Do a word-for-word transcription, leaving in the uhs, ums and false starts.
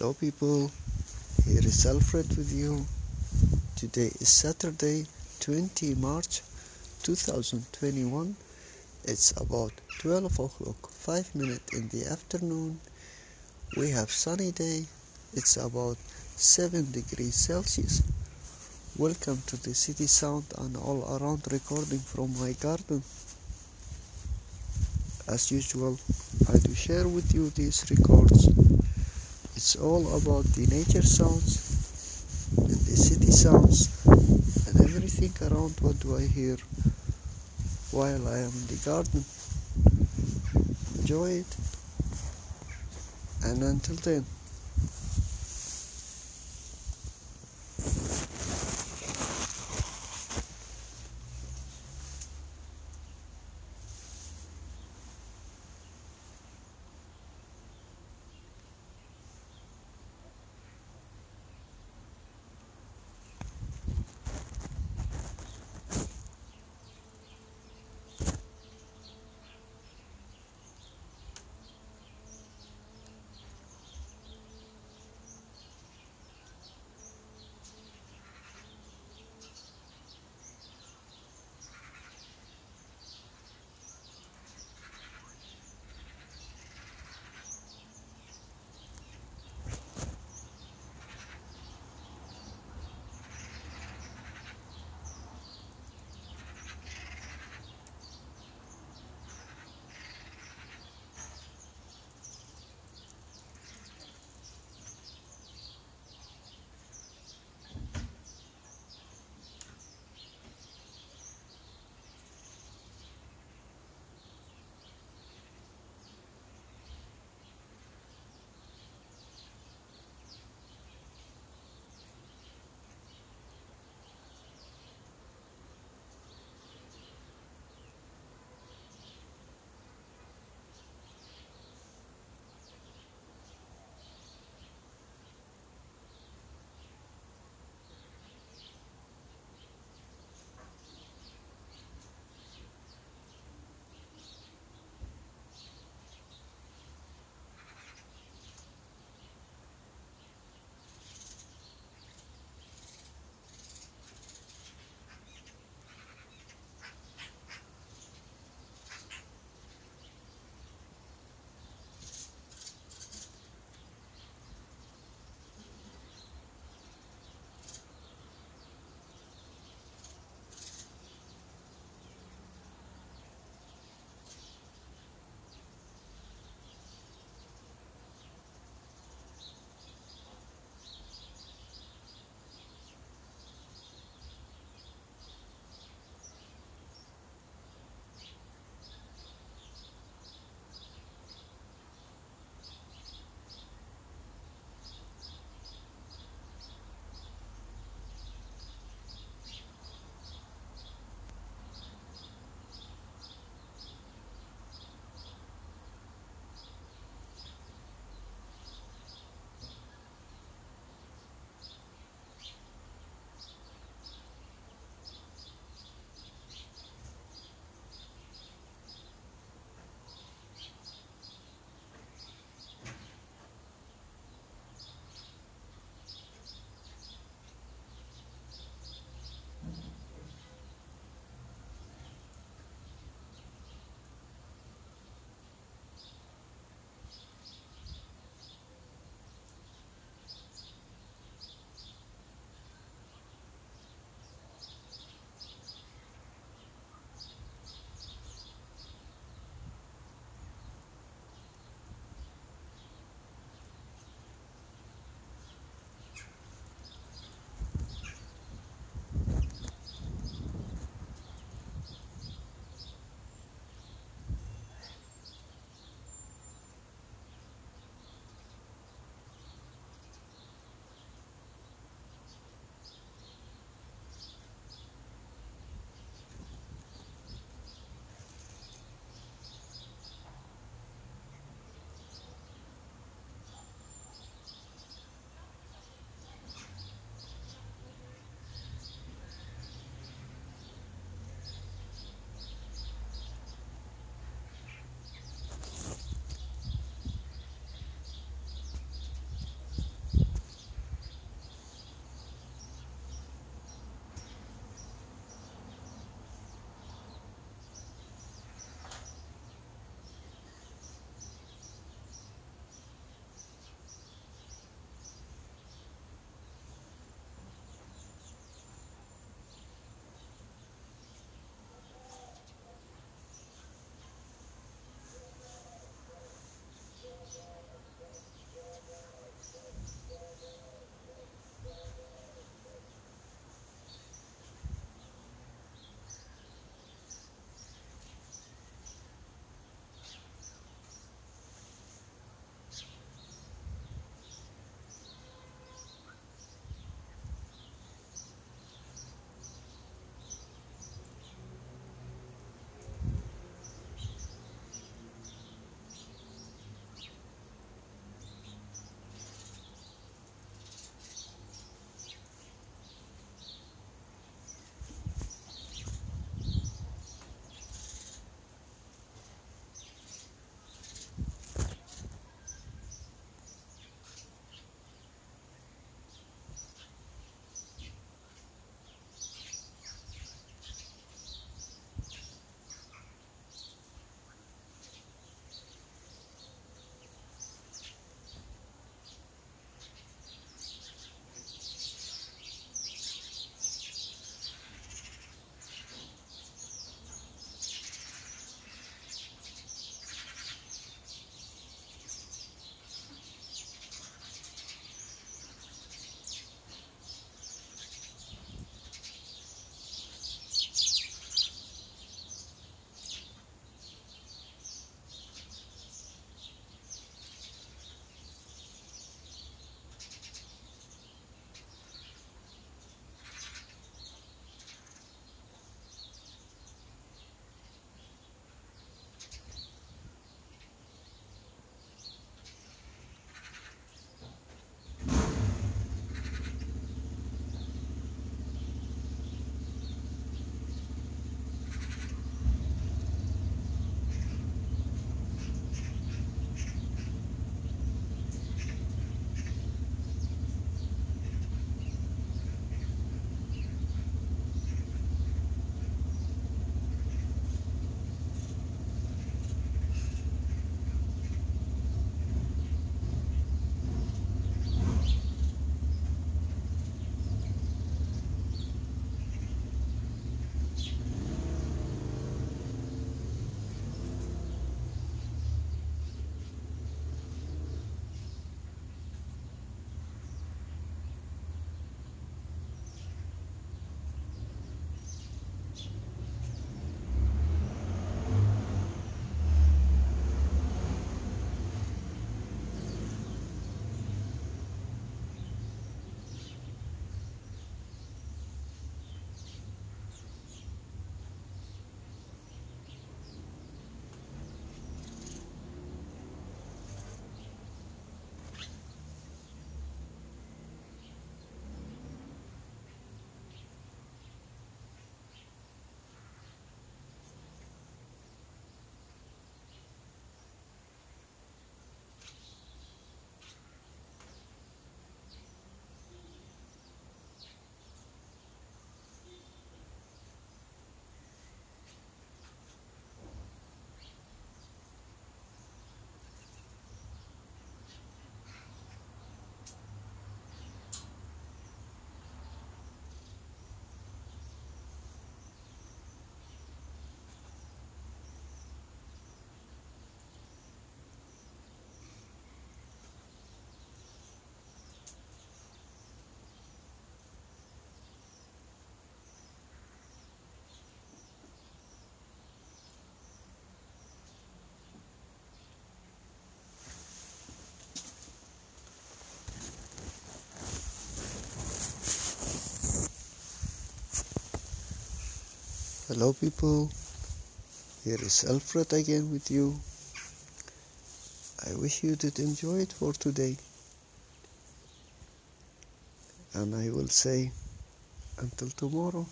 Hello people, here is Alfred with you. Today is Saturday, the twentieth of March two thousand twenty-one. It's about twelve o'clock, five minutes in the afternoon. We have sunny day. It's about seven degrees Celsius. Welcome to the City Sound and all around recording from my garden. As usual, I do share with you these records. It's all about the nature sounds and the city sounds and everything around what do I hear while I am in the garden. Enjoy it, and until then. Hello people, here is Alfred again with you. I wish you did enjoy it for today. And I will say until tomorrow.